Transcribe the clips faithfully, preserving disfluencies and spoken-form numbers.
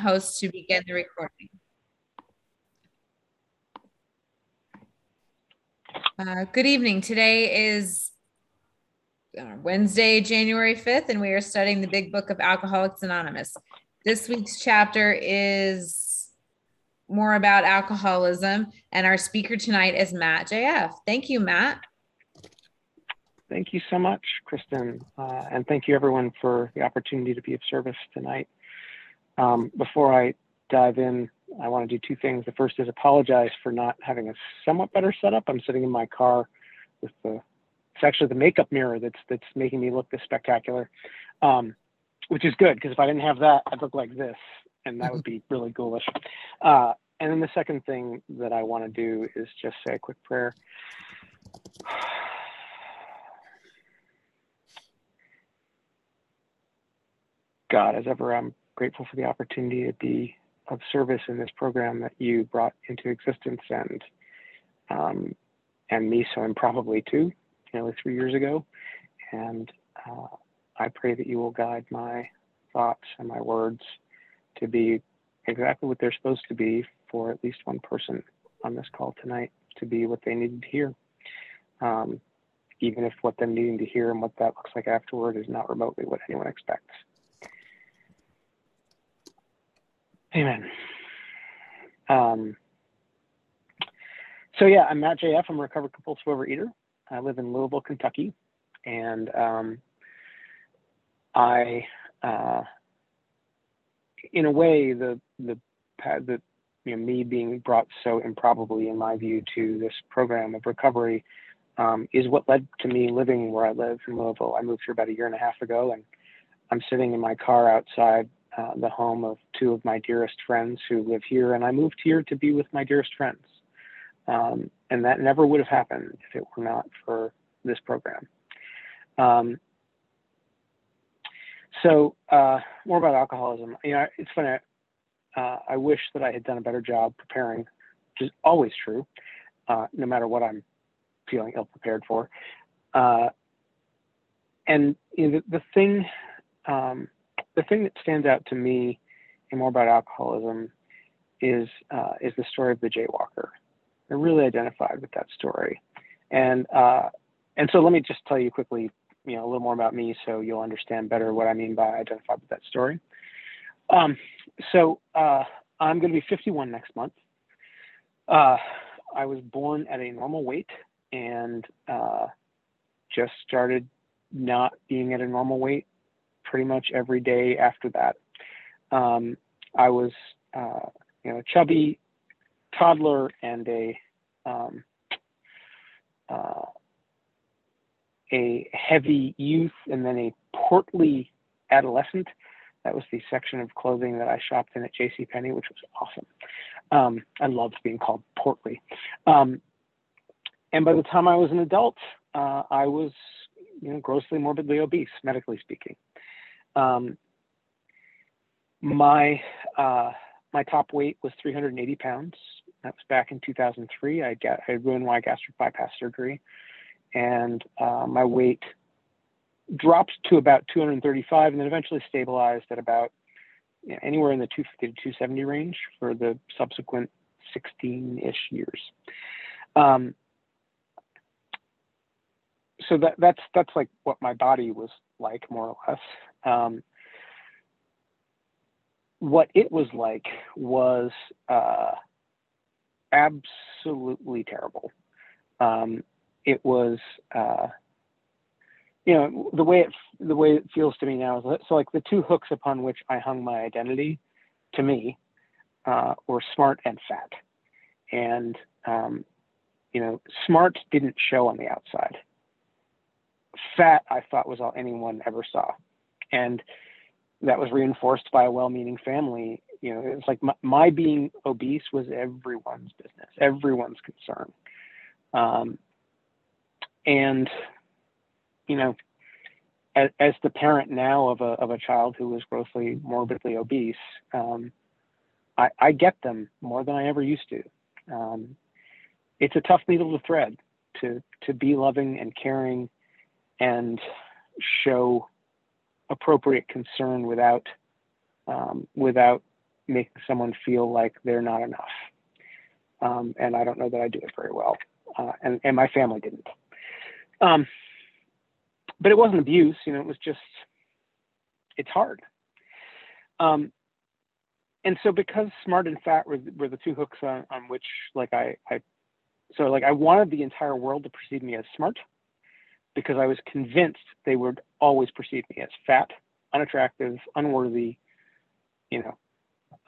Host to begin the recording. Uh, good evening. Today is uh, Wednesday, January fifth, and we are studying the Big Book of Alcoholics Anonymous. This week's chapter is more about alcoholism, and our speaker tonight is Matt J F Thank you, Matt. Thank you so much, Kristen, uh, and thank you everyone for the opportunity to be of service tonight. Um, before I dive in, I want to do two things. The first is apologize for not having a somewhat better setup. I'm sitting in my car with the, it's actually the makeup mirror that's that's making me look this spectacular, um, which is good, because if I didn't have that, I'd look like this, and that would be really ghoulish. Uh, and then the second thing that I want to do is just say a quick prayer. God, as ever, I'm grateful for the opportunity to be of service in this program that you brought into existence, and um, and me so improbably too, nearly three years ago. And uh, I pray that you will guide my thoughts and my words to be exactly what they're supposed to be for at least one person on this call tonight, to be what they needed to hear. Um, even if what they're needing to hear and what that looks like afterward is not remotely what anyone expects. Amen. Um, so yeah, I'm Matt J F I'm a recovered compulsive overeater. I live in Louisville, Kentucky, and um, I, uh, in a way, the the the you know, me being brought so improbably, in my view, to this program of recovery um, is what led to me living where I live in Louisville. I moved here about a year and a half ago, and I'm sitting in my car outside Uh, the home of two of my dearest friends who live here, and I moved here to be with my dearest friends. Um, and that never would have happened if it were not for this program. Um, so uh, more about alcoholism. You know, it's funny. Uh, I wish that I had done a better job preparing, which is always true, uh, no matter what I'm feeling ill-prepared for. Uh, and you know, the, the thing... Um, The thing that stands out to me, and more about alcoholism, is uh, is the story of the jaywalker. I really identified with that story, and uh, and so let me just tell you quickly, you know, a little more about me, so you'll understand better what I mean by identified with that story. Um, so uh, I'm going to be fifty-one next month. Uh, I was born at a normal weight, and uh, just started not being at a normal weight pretty much every day after that. Um, I was, uh, you know, a chubby toddler and a, um, uh, a heavy youth, and then a portly adolescent. That was the section of clothing that I shopped in at JCPenney, which was awesome. Um, I loved being called portly. Um, and by the time I was an adult, uh, I was, you know, grossly morbidly obese, medically speaking. Um, my, uh, my top weight was three hundred eighty pounds. That was back in two thousand three. I got, I had Roux-en-Y gastric bypass surgery, and, uh, my weight dropped to about two hundred thirty-five, and then eventually stabilized at about, you know, anywhere in the two fifty to two seventy range for the subsequent sixteen-ish years. Um, so that, that's, that's like what my body was like, more or less. Um, what it was like was uh, absolutely terrible. Um, it was, uh, you know, the way it the way it feels to me now is so like the two hooks upon which I hung my identity, to me, uh, were smart and fat, and um, you know, smart didn't show on the outside. Fat, I thought, was all anyone ever saw. And that was reinforced by a well-meaning family. You know, it was like my, my being obese was everyone's business, everyone's concern. Um, and, you know, as, as the parent now of a, of a child who was grossly, morbidly obese, um, I, I get them more than I ever used to. Um, it's a tough needle to thread to, to be loving and caring and show appropriate concern without um, without make someone feel like they're not enough. Um, and I don't know that I do it very well. Uh, and, and my family didn't. Um, but it wasn't abuse, you know, it was just, it's hard. Um, and so because smart and fat were, were the two hooks on, on which, like I, I, so like I wanted the entire world to perceive me as smart because I was convinced they would always perceive me as fat, unattractive, unworthy, you know,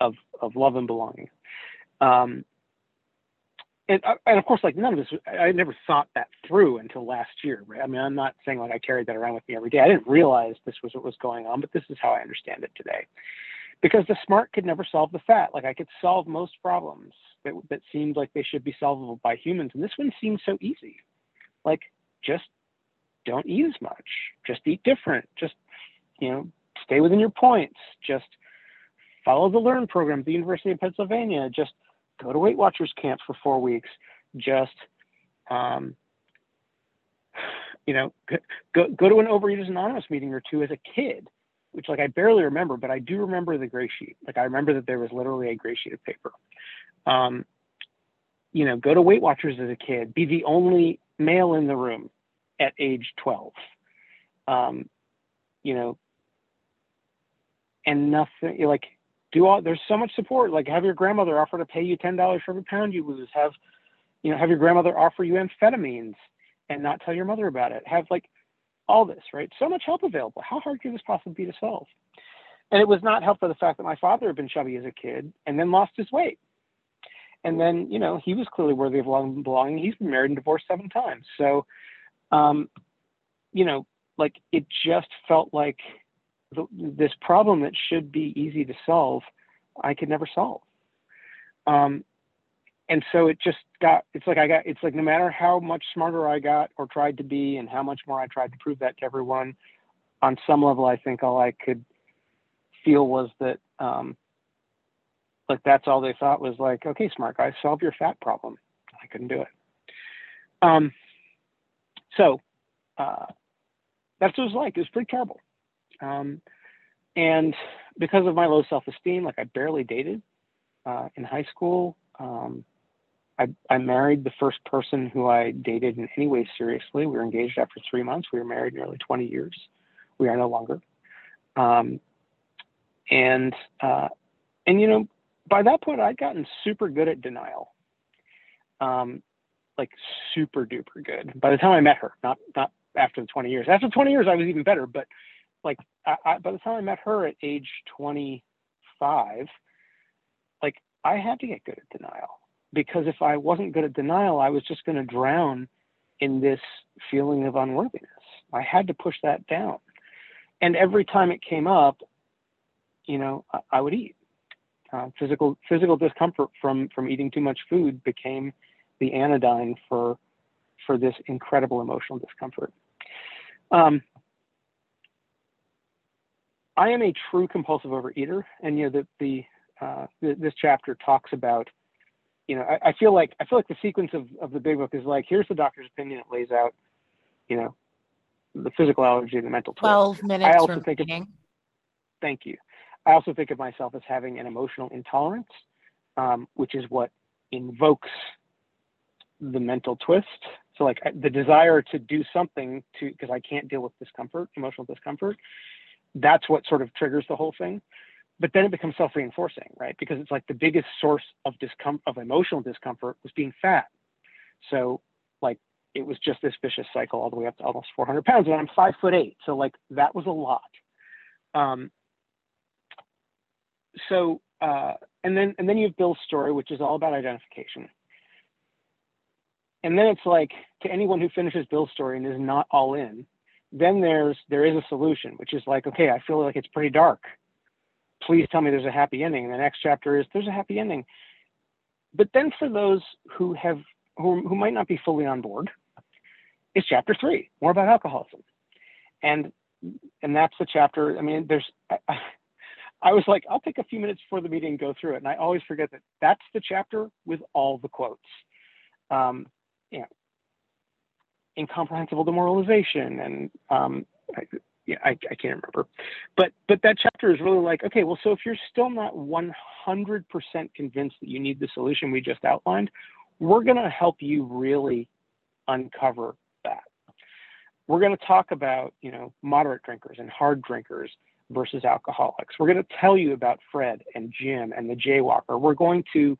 of, of love and belonging. Um, And, and of course, like none of this, I never thought that through until last year, right? I mean, I'm not saying like I carried that around with me every day. I didn't realize this was what was going on, but this is how I understand it today. Because the smart could never solve the fat. Like I could solve most problems that, that seemed like they should be solvable by humans. And this one seemed so easy. Like just don't eat as much. Just eat different. Just, you know, stay within your points. Just follow the LEARN program at the University of Pennsylvania. Just go to Weight Watchers camp for four weeks, just, um, you know, go, go to an Overeaters Anonymous meeting or two as a kid, which like I barely remember, but I do remember the gray sheet. Like I remember that there was literally a gray sheet of paper. Um, you know, go to Weight Watchers as a kid, be the only male in the room at age twelve, um, you know, and nothing like, Do all, there's so much support. Like have your grandmother offer to pay you ten dollars for every pound you lose. Have, you know, have your grandmother offer you amphetamines and not tell your mother about it. Have like all this, right? So much help available. How hard could this possibly be to solve? And it was not helped by the fact that my father had been chubby as a kid and then lost his weight. And then, you know, he was clearly worthy of love and belonging. He's been married and divorced seven times. So, um, you know, like it just felt like The, this problem that should be easy to solve, I could never solve. Um, and so it just got, it's like I got, it's like no matter how much smarter I got or tried to be and how much more I tried to prove that to everyone, on some level, I think all I could feel was that, um, like that's all they thought was like, okay, smart guy, solve your fat problem. I couldn't do it. Um, so uh, that's what it was like. It was pretty terrible. Um, and because of my low self-esteem, like I barely dated, uh, in high school. Um, I, I married the first person who I dated in any way seriously. We were engaged after three months. We were married nearly twenty years. We are no longer. Um, and, uh, and, you know, by that point I'd gotten super good at denial. Um, like super duper good by the time I met her, not, not after the twenty years, after twenty years, I was even better, but like I, I, by the time I met her at age twenty-five, like I had to get good at denial, because if I wasn't good at denial, I was just going to drown in this feeling of unworthiness. I had to push that down. And every time it came up, you know, I, I would eat. Uh, physical, physical discomfort from, from eating too much food became the anodyne for, for this incredible emotional discomfort. Um, I am a true compulsive overeater, and you know that the, the uh, th this chapter talks about, you know, I, I feel like I feel like the sequence of, of the big book is like here's the doctor's opinion. It lays out, you know, the physical allergy and the mental twist. Twelve minutes I also remaining. Think of, thank you. I also think of myself as having an emotional intolerance, um, which is what invokes the mental twist. So like the desire to do something to because I can't deal with discomfort, emotional discomfort. That's what sort of triggers the whole thing. But then it becomes self-reinforcing, right? Because it's like the biggest source of discomfort, of emotional discomfort, was being fat. So like, it was just this vicious cycle all the way up to almost four hundred pounds, and I'm five foot eight. So like, that was a lot. Um, so, uh, and then, and then you have Bill's story, which is all about identification. And then it's like, to anyone who finishes Bill's story and is not all in, then there's, there is a solution, which is like, okay, I feel like it's pretty dark. Please tell me there's a happy ending. And the next chapter is there's a happy ending. But then for those who have, who, who might not be fully on board, it's chapter three, more about alcoholism. And, and that's the chapter. I mean, there's, I, I was like, I'll take a few minutes before the meeting and go through it. And I always forget that that's the chapter with all the quotes. Um, yeah. Incomprehensible demoralization and um, yeah, I, I can't remember, but, but that chapter is really like, okay, well, so if you're still not one hundred percent convinced that you need the solution we just outlined, we're going to help you really uncover that. We're going to talk about, you know, moderate drinkers and hard drinkers versus alcoholics. We're going to tell you about Fred and Jim and the jaywalker. We're going to,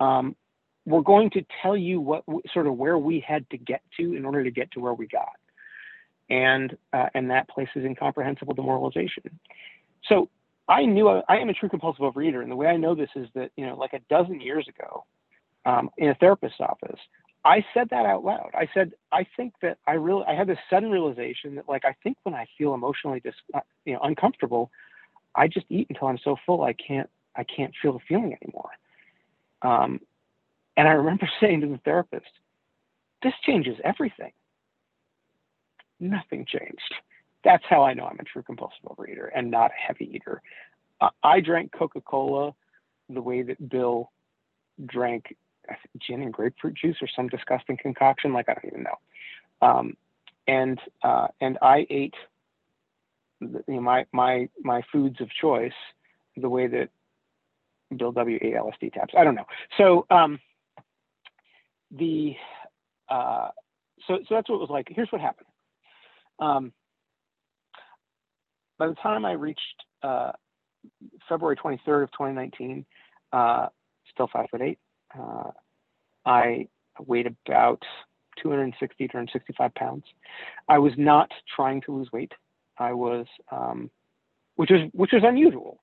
um, we're going to tell you what sort of where we had to get to in order to get to where we got. And, uh, and that place is incomprehensible demoralization. So I knew I, I am a true compulsive overeater. And the way I know this is that, you know, like a dozen years ago, um, in a therapist's office, I said that out loud. I said, I think that I really, I had this sudden realization that, like, I think when I feel emotionally dis, uh, you know, uncomfortable, I just eat until I'm so full I can't, I can't feel the feeling anymore. Um, and I remember saying to the therapist, this changes everything. Nothing changed. That's how I know I'm a true compulsive overeater and not a heavy eater. Uh, I drank Coca-Cola the way that Bill drank gin and grapefruit juice or some disgusting concoction, like I don't even know. Um, and uh, and I ate the, you know, my my my foods of choice the way that Bill W ate L S D tabs. I don't know. So um, the uh, so so that's what it was like. Here's what happened. Um, by the time I reached uh, February twenty-third of twenty nineteen, uh, still five foot eight. Uh, I weighed about two hundred sixty, two hundred sixty-five pounds. I was not trying to lose weight. I was, um, which was, which was unusual.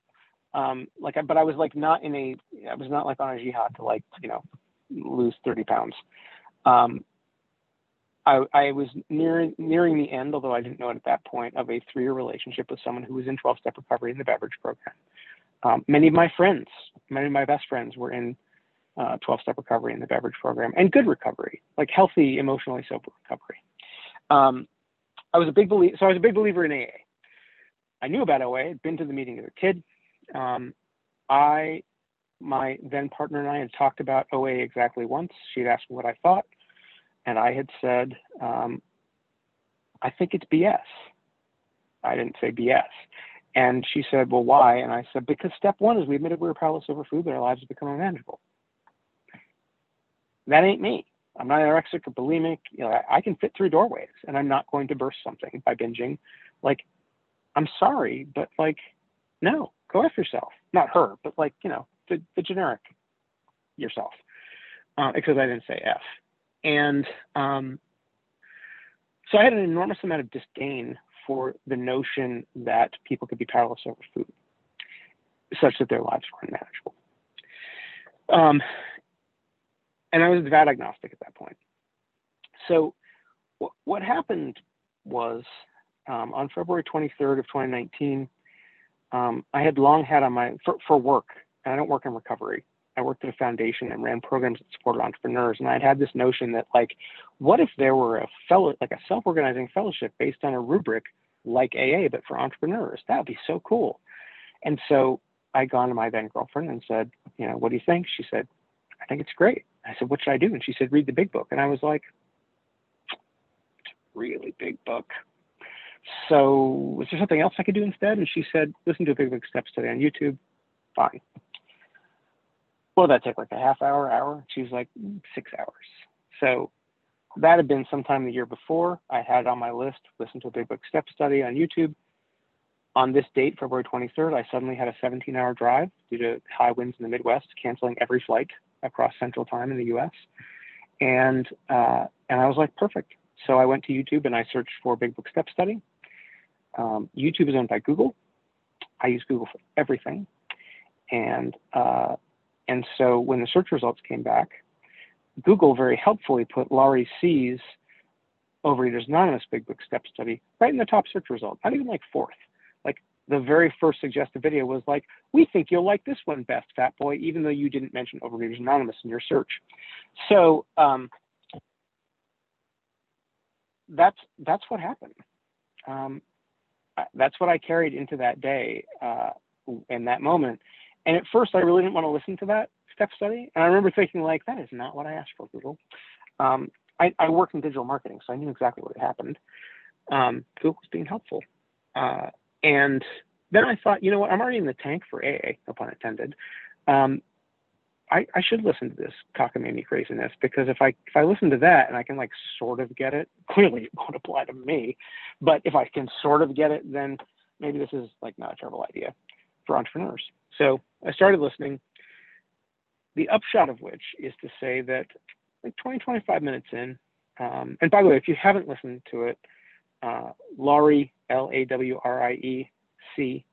Um, like, I, but I was like, not in a, I was not like on a jihad to, like, you know, lose thirty pounds. Um, I, I was nearing, nearing the end, although I didn't know it at that point, of a three year relationship with someone who was in twelve step recovery in the beverage program. Um, many of my friends, many of my best friends were in, Uh, twelve step recovery in the beverage program, and good recovery, like healthy, emotionally sober recovery. Um, I was a big believer. So I was a big believer in A A. I knew about O A. I'd been to the meeting as a kid. Um, I, my then partner and I had talked about O A exactly once. She'd asked me what I thought. And I had said, um, I think it's B S. I didn't say B S. And she said, well, why? And I said, because step one is we admitted we were powerless over food, but our lives have become unmanageable. That ain't me. I'm not anorexic or bulimic. You know, I, I can fit through doorways, and I'm not going to burst something by binging. Like, I'm sorry, but, like, no, go after yourself. Not her, but, like, you know, the, the generic yourself. Uh, because I didn't say F. And um, so I had an enormous amount of disdain for the notion that people could be powerless over food, such that their lives were unmanageable. Um. And I was devout agnostic at that point. So w what happened was um, on February twenty-third of twenty nineteen, um, I had long had on my, for, for work, and I don't work in recovery. I worked at a foundation and ran programs that supported entrepreneurs. And I'd had this notion that, like, what if there were a fellow, like a self-organizing fellowship based on a rubric like A A, but for entrepreneurs? That'd be so cool. And so I gone to my then girlfriend and said, you know, what do you think? She said, I think it's great. I said, what should I do? And she said, read the big book. And I was like, really big book. So is there something else I could do instead? And she said, listen to Big Book Steps Today on YouTube. Fine. Well, that took like a half hour, hour. She was like, six hours. So that had been sometime the year before. I had it on my list, listen to a Big Book Steps Study on YouTube. On this date, February twenty-third, I suddenly had a seventeen hour drive due to high winds in the Midwest, canceling every flight across Central Time in the U S And, uh, and I was like, perfect. So I went to YouTube and I searched for Big Book Step Study. Um, YouTube is owned by Google. I use Google for everything. And, uh, and so when the search results came back, Google very helpfully put Laurie C's Overeaters Anonymous Big Book Step Study right in the top search result, not even like fourth. Like the very first suggested video was like, we think you'll like this one best, fat boy, even though you didn't mention Overeaters Anonymous in your search. So um, that's, that's what happened. Um, that's what I carried into that day uh, in that moment. And at first I really didn't want to listen to that step study. And I remember thinking, like, that is not what I asked for, Google. Um, I, I worked in digital marketing, so I knew exactly what had happened. Um, Google was being helpful. Uh, and then I thought, you know what, I'm already in the tank for A A, no pun intended. Um, I, I should listen to this cockamamie craziness, because if I if I listen to that and I can like sort of get it, clearly it won't apply to me, but if I can sort of get it, then maybe this is like not a terrible idea for entrepreneurs. So I started listening, the upshot of which is to say that like twenty, twenty-five minutes in, um, and by the way, if you haven't listened to it, uh, Laurie, L A W R I E C,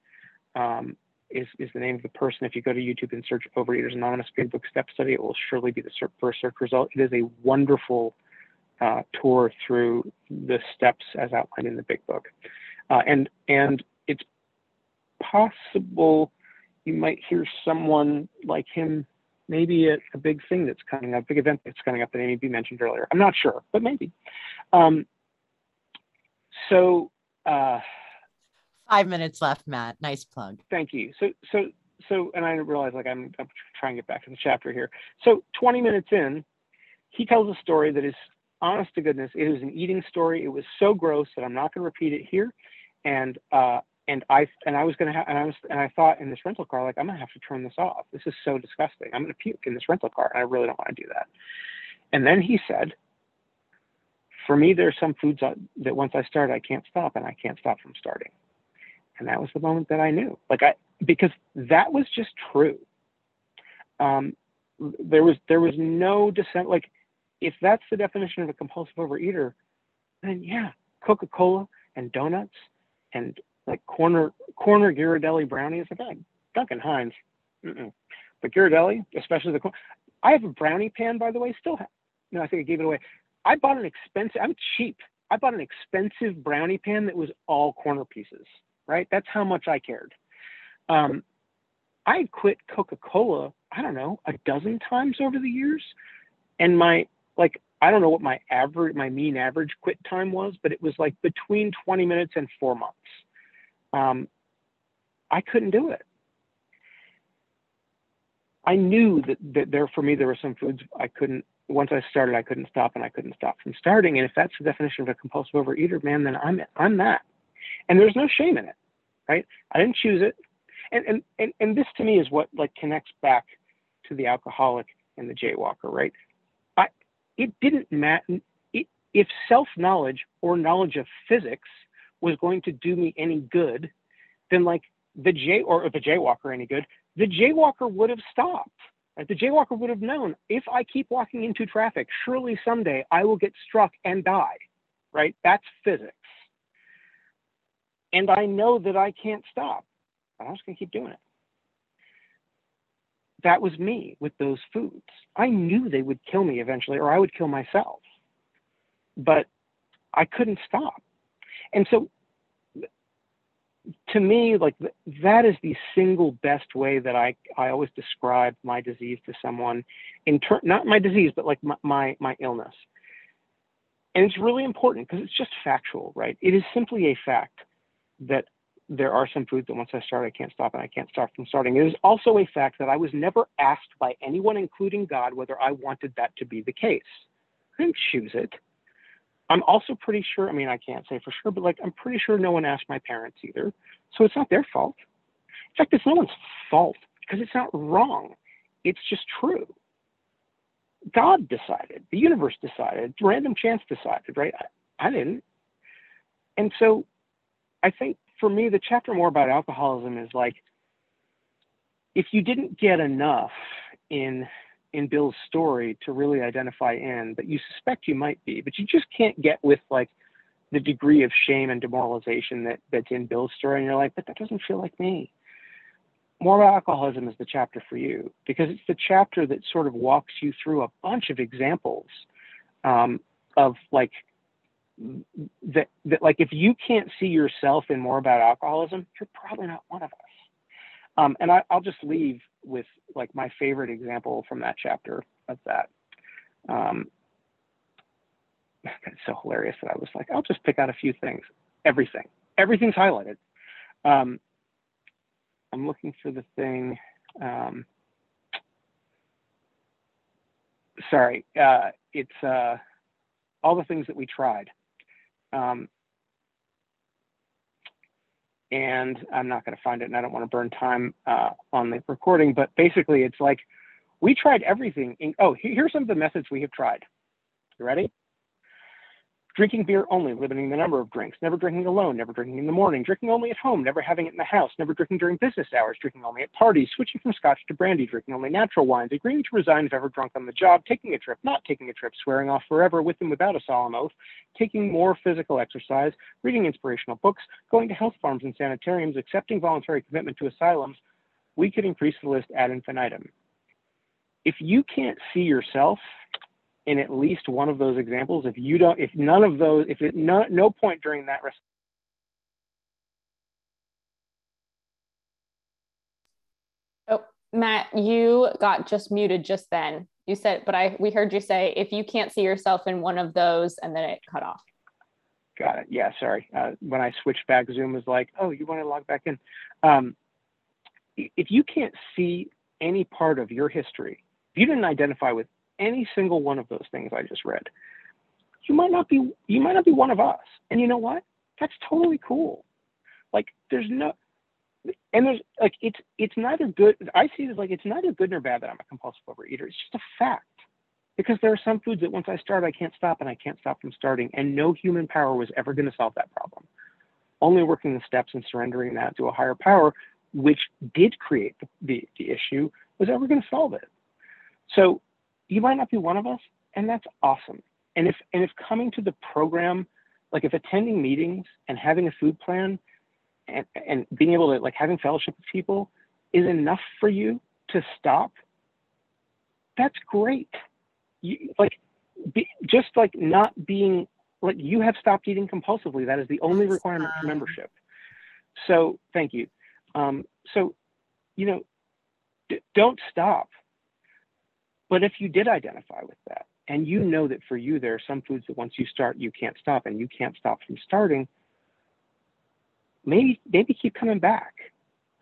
um, Is, is the name of the person. If you go to YouTube and search Overeaters Anonymous Big Book Steps Today, it will surely be the search, first search result. It is a wonderful uh, tour through the steps as outlined in the Big Book. Uh, and and it's possible you might hear someone like him, maybe at a big thing that's coming up, big event that's coming up that Amy B mentioned earlier. I'm not sure, but maybe. Um, so... Uh, Five minutes left, Matt. Nice plug. Thank you. So, so, so, and I realize like I'm, I'm trying to get back to the chapter here. So twenty minutes in, he tells a story that is honest to goodness. It is an eating story. It was so gross that I'm not going to repeat it here. And, uh, and I, and I was going to have, and I was, and I thought in this rental car, like, I'm gonna have to turn this off. This is so disgusting. I'm going to puke in this rental car. And I really don't want to do that. And then he said, for me, there are some foods that once I start, I can't stop, and I can't stop from starting. And that was the moment that I knew, like I, because that was just true. Um, there was, there was no dissent. Like if that's the definition of a compulsive overeater, then yeah, Coca-Cola and donuts and like corner, corner Ghirardelli brownies. Like oh, Duncan Hines, mm-mm. But Ghirardelli, especially the, I have a brownie pan, by the way, still have, no, I think I gave it away. I bought an expensive, I'm cheap. I bought an expensive brownie pan that was all corner pieces. Right? That's how much I cared. Um, I quit Coca-Cola, I don't know, a dozen times over the years. And my, like, I don't know what my average, my mean average quit time was, but it was like between twenty minutes and four months. Um, I couldn't do it. I knew that, that there, for me, there were some foods I couldn't, once I started, I couldn't stop, and I couldn't stop from starting. And if that's the definition of a compulsive overeater, man, then I'm, I'm that. And there's no shame in it, right? I didn't choose it. And, and, and, and this to me is what like connects back to the alcoholic and the jaywalker, right? I, it didn't matter if self-knowledge or knowledge of physics was going to do me any good, then like the jay or the jaywalker any good, the jaywalker would have stopped, right? The jaywalker would have known, if I keep walking into traffic, surely someday I will get struck and die, right? That's physics. And I know that I can't stop, but I'm just gonna keep doing it. That was me with those foods. I knew they would kill me eventually, or I would kill myself, but I couldn't stop. And so to me, like that is the single best way that I, I always describe my disease to someone, in ter- not my disease, but like my, my, my illness. And it's really important because it's just factual, right? It is simply a fact that there are some foods that once I start, I can't stop, and I can't stop from starting. It is also a fact that I was never asked by anyone, including God, whether I wanted that to be the case. I didn't choose it. I'm also pretty sure, I mean, I can't say for sure, but like, I'm pretty sure no one asked my parents either. So it's not their fault. In fact, it's no one's fault because it's not wrong. It's just true. God decided, the universe decided, random chance decided, right? I, I didn't. And so, I think for me, the chapter more about alcoholism is like, if you didn't get enough in, in Bill's story to really identify in, but you suspect you might be, but you just can't get with like the degree of shame and demoralization that that's in Bill's story. And you're like, but that doesn't feel like me. More about alcoholism is the chapter for you, because it's the chapter that sort of walks you through a bunch of examples um, of like, That, that like if you can't see yourself in more about alcoholism, you're probably not one of us. Um, and I, I'll just leave with like my favorite example from that chapter of that. Um, it's so hilarious that I was like, I'll just pick out a few things. Everything, everything's highlighted. Um, I'm looking for the thing. Um, sorry, uh, it's uh, all the things that we tried. Um, and I'm not going to find it, and I don't want to burn time uh, on the recording, but basically it's like, we tried everything. In, oh, here's some of the methods we have tried. You ready? Drinking beer only, limiting the number of drinks, never drinking alone, never drinking in the morning, drinking only at home, never having it in the house, never drinking during business hours, drinking only at parties, switching from scotch to brandy, drinking only natural wines, agreeing to resign if ever drunk on the job, taking a trip, not taking a trip, swearing off forever with and without a solemn oath, taking more physical exercise, reading inspirational books, going to health farms and sanitariums, accepting voluntary commitment to asylums. We could increase the list ad infinitum. If you can't see yourself in at least one of those examples, if you don't, if none of those, if at no, no point during that rest, oh, Matt, you got just muted just then. You said, but I we heard you say, if you can't see yourself in one of those, and then it cut off. Got it. Yeah, sorry. Uh, when I switched back, Zoom was like, "Oh, you want to log back in?" Um, if you can't see any part of your history, if you didn't identify with any single one of those things I just read, you might not be, you might not be one of us. And you know what? That's totally cool. Like there's no, and there's like, it's, it's neither good. I see it as like, it's neither good nor bad that I'm a compulsive overeater. It's just a fact, because there are some foods that once I start, I can't stop, and I can't stop from starting, and no human power was ever going to solve that problem. Only working the steps and surrendering that to a higher power, which did create the, the, the issue, was ever going to solve it. So you might not be one of us, and that's awesome. And if and if coming to the program, like if attending meetings and having a food plan and, and being able to like having fellowship with people is enough for you to stop, that's great. You, like be, just like not being like you have stopped eating compulsively. That is the only requirement for membership. So thank you. Um, so, you know, d- don't stop. But if you did identify with that, and you know that for you, there are some foods that once you start, you can't stop, and you can't stop from starting, maybe maybe keep coming back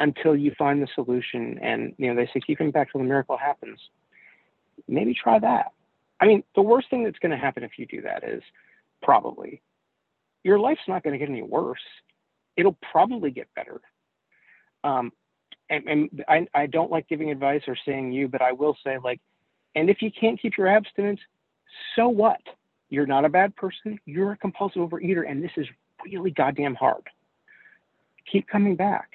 until you find the solution. And, you know, they say, keep coming back till the miracle happens. Maybe try that. I mean, the worst thing that's going to happen if you do that is probably your life's not going to get any worse. It'll probably get better. Um, and and I, I don't like giving advice or saying you, but I will say, like, and if you can't keep your abstinence, so what? You're not a bad person. You're a compulsive overeater, and this is really goddamn hard. Keep coming back.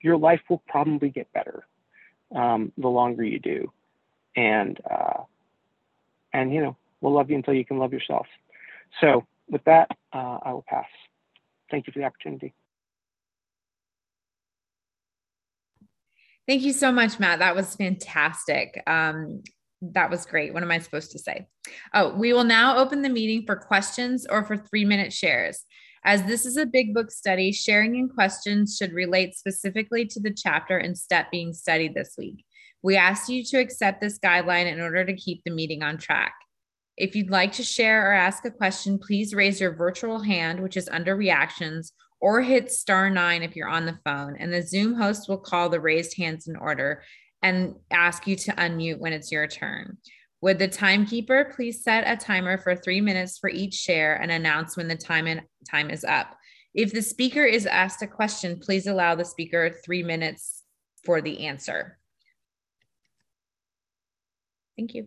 Your life will probably get better um, the longer you do. And, uh, and you know, we'll love you until you can love yourself. So with that, uh, I will pass. Thank you for the opportunity. Thank you so much, Matt. That was fantastic. Um, That was great. What am I supposed to say? Oh, we will now open the meeting for questions or for three minute shares. As this is a big book study, sharing and questions should relate specifically to the chapter and step being studied this week. We ask you to accept this guideline in order to keep the meeting on track. If you'd like to share or ask a question, please raise your virtual hand, which is under reactions, or hit star nine if you're on the phone, and the Zoom host will call the raised hands in order and ask you to unmute when it's your turn. Would the timekeeper please set a timer for three minutes for each share and announce when the time in, time is up? If the speaker is asked a question, please allow the speaker three minutes for the answer. Thank you.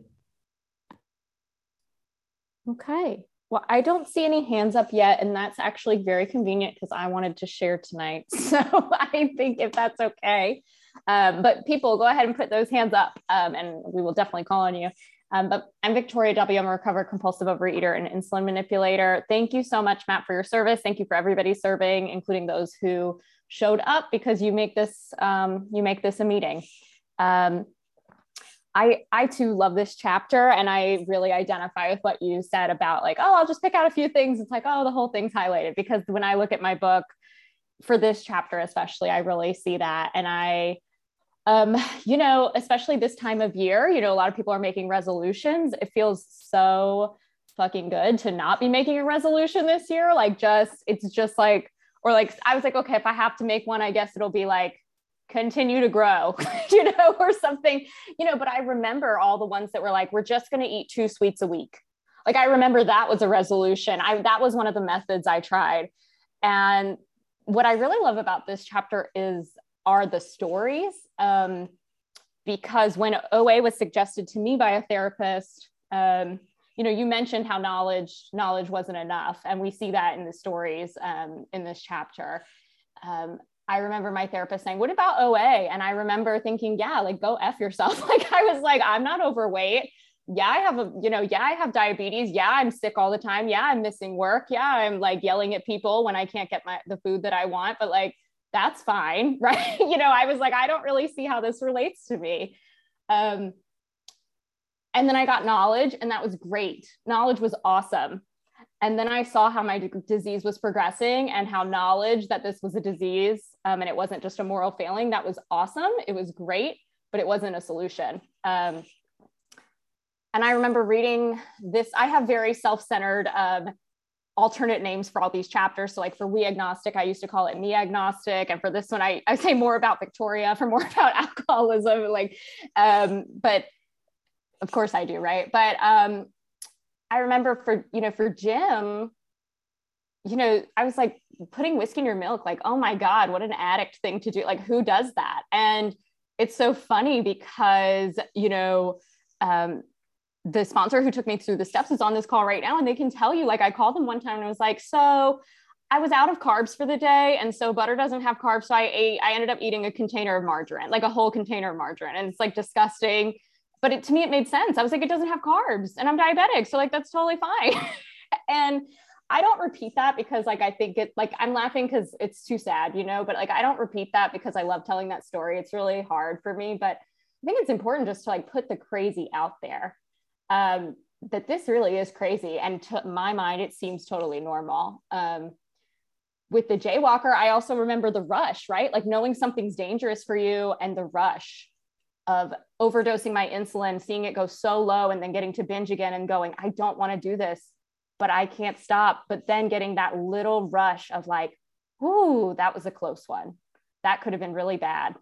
Okay, well, I don't see any hands up yet, and that's actually very convenient because I wanted to share tonight. So I think if that's okay. Um, but people, go ahead and put those hands up, um, and we will definitely call on you. Um, but I'm Victoria W. I'm a recovered compulsive overeater and insulin manipulator. Thank you so much, Matt, for your service. Thank you for everybody serving, including those who showed up, because you make this um, you make this a meeting. Um, I, I too love this chapter, and I really identify with what you said about like, oh, I'll just pick out a few things. It's like, oh, the whole thing's highlighted, because when I look at my book, for this chapter especially, I really see that. And I, um, you know, especially this time of year, you know, a lot of people are making resolutions. It feels so fucking good to not be making a resolution this year. Like just, it's just like, or like, I was like, okay, if I have to make one, I guess it'll be like, continue to grow, you know, or something, you know, but I remember all the ones that were like, we're just going to eat two sweets a week. Like, I remember that was a resolution. I, that was one of the methods I tried. And what I really love about this chapter is are the stories, um, because when O A was suggested to me by a therapist, um, you know, you mentioned how knowledge knowledge wasn't enough, and we see that in the stories um, in this chapter. Um, I remember my therapist saying, "What about O A?" And I remember thinking, "Yeah, like go F yourself." Like I was like, "I'm not overweight. Yeah, I have a, you know, yeah, I have diabetes. Yeah, I'm sick all the time. Yeah, I'm missing work. Yeah, I'm like yelling at people when I can't get my the food that I want. But like, that's fine, right?" You know, I was like, I don't really see how this relates to me. Um, and then I got knowledge, and that was great. Knowledge was awesome. And then I saw how my d- disease was progressing, and how knowledge that this was a disease um, and it wasn't just a moral failing. That was awesome. It was great, but it wasn't a solution. Um, And I remember reading this. I have very self-centered um, alternate names for all these chapters. So like for We Agnostic, I used to call it Me Agnostic. And for this one, I, I say more about Victoria, for more about alcoholism. Like, um, but of course I do, right? But um, I remember for, you know, for Jim, you know, I was like putting whiskey in your milk, like, oh my God, what an addict thing to do. Like who does that? And it's so funny because, you know, um, the sponsor who took me through the steps is on this call right now. And they can tell you, like, I called them one time and I was like, so I was out of carbs for the day. And so butter doesn't have carbs. So I ate, I ended up eating a container of margarine, like a whole container of margarine. And it's like disgusting, but it, to me, it made sense. I was like, it doesn't have carbs and I'm diabetic. So like, that's totally fine. And I don't repeat that because like, I think it, like, I'm laughing because it's too sad, you know, but like, I don't repeat that because I love telling that story. It's really hard for me, but I think it's important just to like put the crazy out there. Um, that this really is crazy. And to my mind, it seems totally normal. Um, with the jaywalker, I also remember the rush, right? Like knowing something's dangerous for you and the rush of overdosing my insulin, seeing it go so low and then getting to binge again and going, I don't want to do this, but I can't stop. But then getting that little rush of like, ooh, that was a close one. That could have been really bad.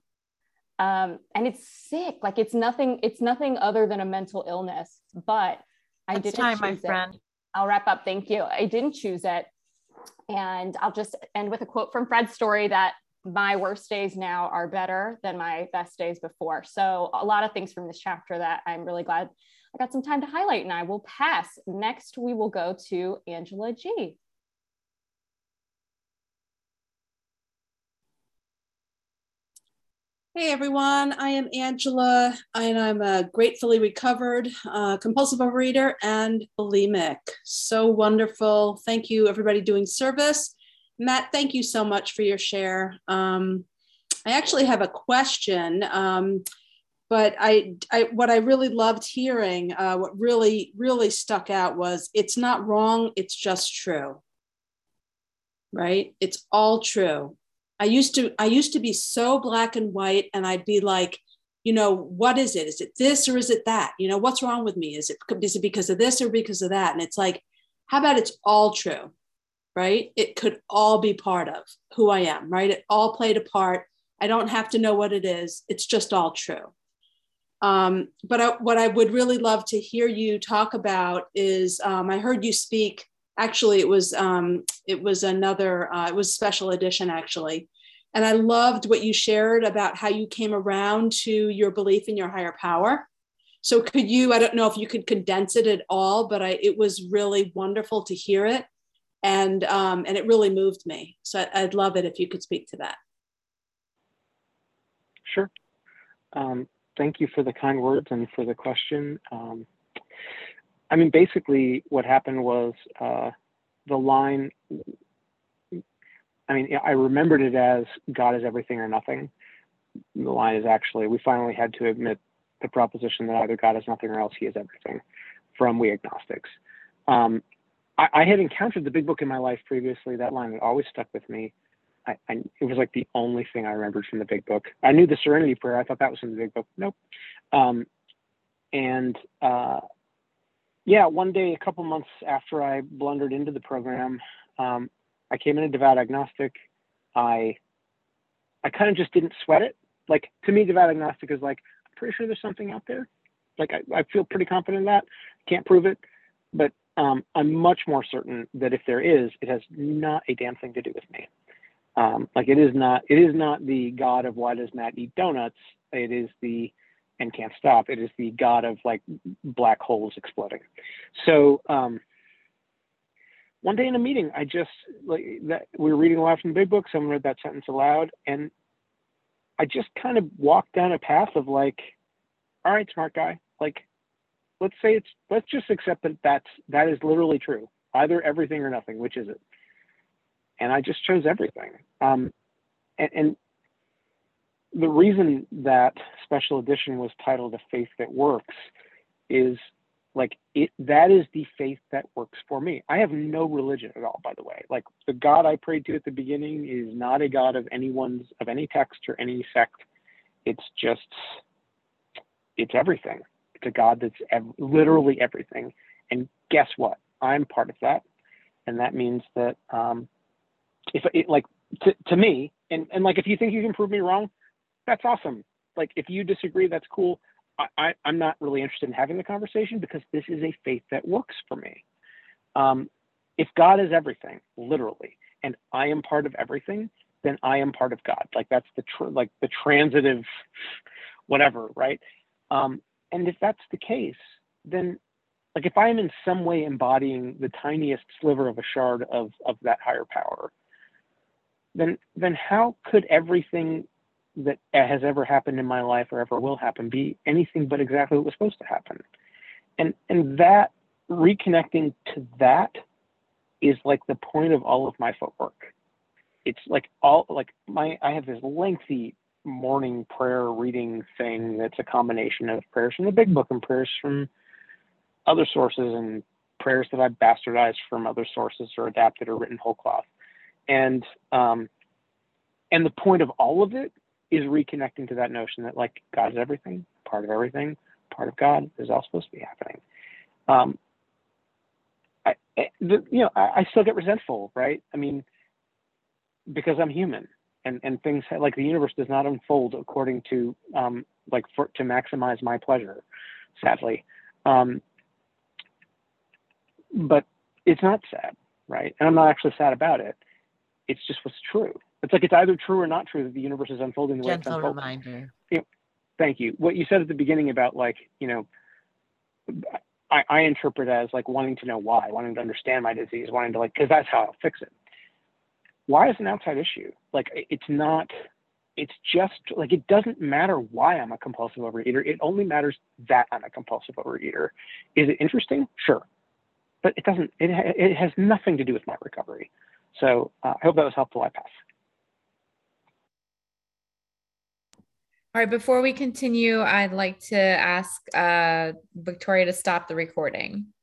Um, and it's sick. Like it's nothing, it's nothing other than a mental illness, but I didn't choose it. It's time, my friend. I'll wrap up. Thank you. I didn't choose it. And I'll just end with a quote from Fred's story that my worst days now are better than my best days before. So a lot of things from this chapter that I'm really glad I got some time to highlight, and I will pass. Next, we will go to Angela G. Hey everyone, I am Angela, and I'm a gratefully recovered uh, compulsive overeater and bulimic. So wonderful. Thank you, everybody doing service. Matt, thank you so much for your share. Um, I actually have a question, um, but I, I what I really loved hearing, uh, what really, really stuck out was it's not wrong, it's just true, right? It's all true. I used to, I used to be so black and white, and I'd be like, you know, what is it? Is it this or is it that? You know, what's wrong with me? Is it, is it because of this or because of that? And it's like, how about it's all true, right? It could all be part of who I am, right? It all played a part. I don't have to know what it is. It's just all true. Um, but I, what I would really love to hear you talk about is, um, I heard you speak. Actually, it was um, it was another, uh, it was special edition, actually. And I loved what you shared about how you came around to your belief in your higher power. So could you, I don't know if you could condense it at all, but I, it was really wonderful to hear it. And, um, and it really moved me. So I'd love it if you could speak to that. Sure. Um, thank you for the kind words and for the question. Um, I mean, basically what happened was uh, the line, I mean, I remembered it as God is everything or nothing. The line is actually, we finally had to admit the proposition that either God is nothing or else he is everything from We Agnostics. Um, I, I had encountered the big book in my life previously. That line had always stuck with me. I, I, it was like the only thing I remembered from the big book. I knew the Serenity Prayer. I thought that was from the big book. Nope. Um, and, uh, Yeah, one day, a couple months after I blundered into the program, um, I came in a devout agnostic. I I kind of just didn't sweat it. Like, to me, devout agnostic is like, I'm pretty sure there's something out there. Like, I, I feel pretty confident in that. Can't prove it. But um, I'm much more certain that if there is, it has not a damn thing to do with me. Um, like it is not, it is not the God of why does Matt eat donuts? It is the, and can't stop. It is the God of like black holes exploding. So um, one day in a meeting, I just like that we were reading aloud from the Big Book. Someone read that sentence aloud, and I just kind of walked down a path of like, all right, smart guy, like let's say it's let's just accept that that's that is literally true. Either everything or nothing. Which is it? And I just chose everything. Um, and, and the reason that special edition was titled A Faith That Works is like it, that is the faith that works for me. I have no religion at all, by the way. Like the God I prayed to at the beginning is not a God of anyone's, of any text or any sect. It's just, it's everything. It's a God that's ev- literally everything. And guess what? I'm part of that. And that means that, um, if it like to, to me and, and like, if you think you can prove me wrong, that's awesome. Like if you disagree, that's cool. I, I I'm not really interested in having the conversation because this is a faith that works for me. Um, if God is everything, literally, and I am part of everything, then I am part of God. Like that's the, tr- like the transitive, whatever. Right. Um, and if that's the case, then like if I am in some way embodying the tiniest sliver of a shard of, of that higher power, then then how could everything that has ever happened in my life or ever will happen be anything but exactly what was supposed to happen? And and that reconnecting to that is like the point of all of my footwork. It's like all like my I have this lengthy morning prayer reading thing that's a combination of prayers from the Big Book and prayers from other sources and prayers that I bastardized from other sources or adapted or written whole cloth. And, um, and the point of all of it is reconnecting to that notion that like God is everything, part of everything, part of God is all supposed to be happening. Um, I, the, you know, I, I still get resentful, right? I mean, because I'm human and, and things like the universe does not unfold according to, um, like for, to maximize my pleasure, sadly. Um, but it's not sad, right? And I'm not actually sad about it. It's just what's true. It's like it's either true or not true that the universe is unfolding the way it's unfolding. Gentle reminder. You know, thank you. What you said at the beginning about like, you know, I, I interpret as like wanting to know why, wanting to understand my disease, wanting to like, because that's how I'll fix it. Why is an outside issue? Like it's not, it's just like it doesn't matter why I'm a compulsive overeater. It only matters that I'm a compulsive overeater. Is it interesting? Sure. But it doesn't, it, it has nothing to do with my recovery. So uh, I hope that was helpful. I pass. All right. Before we continue, I'd like to ask uh, Victoria to stop the recording.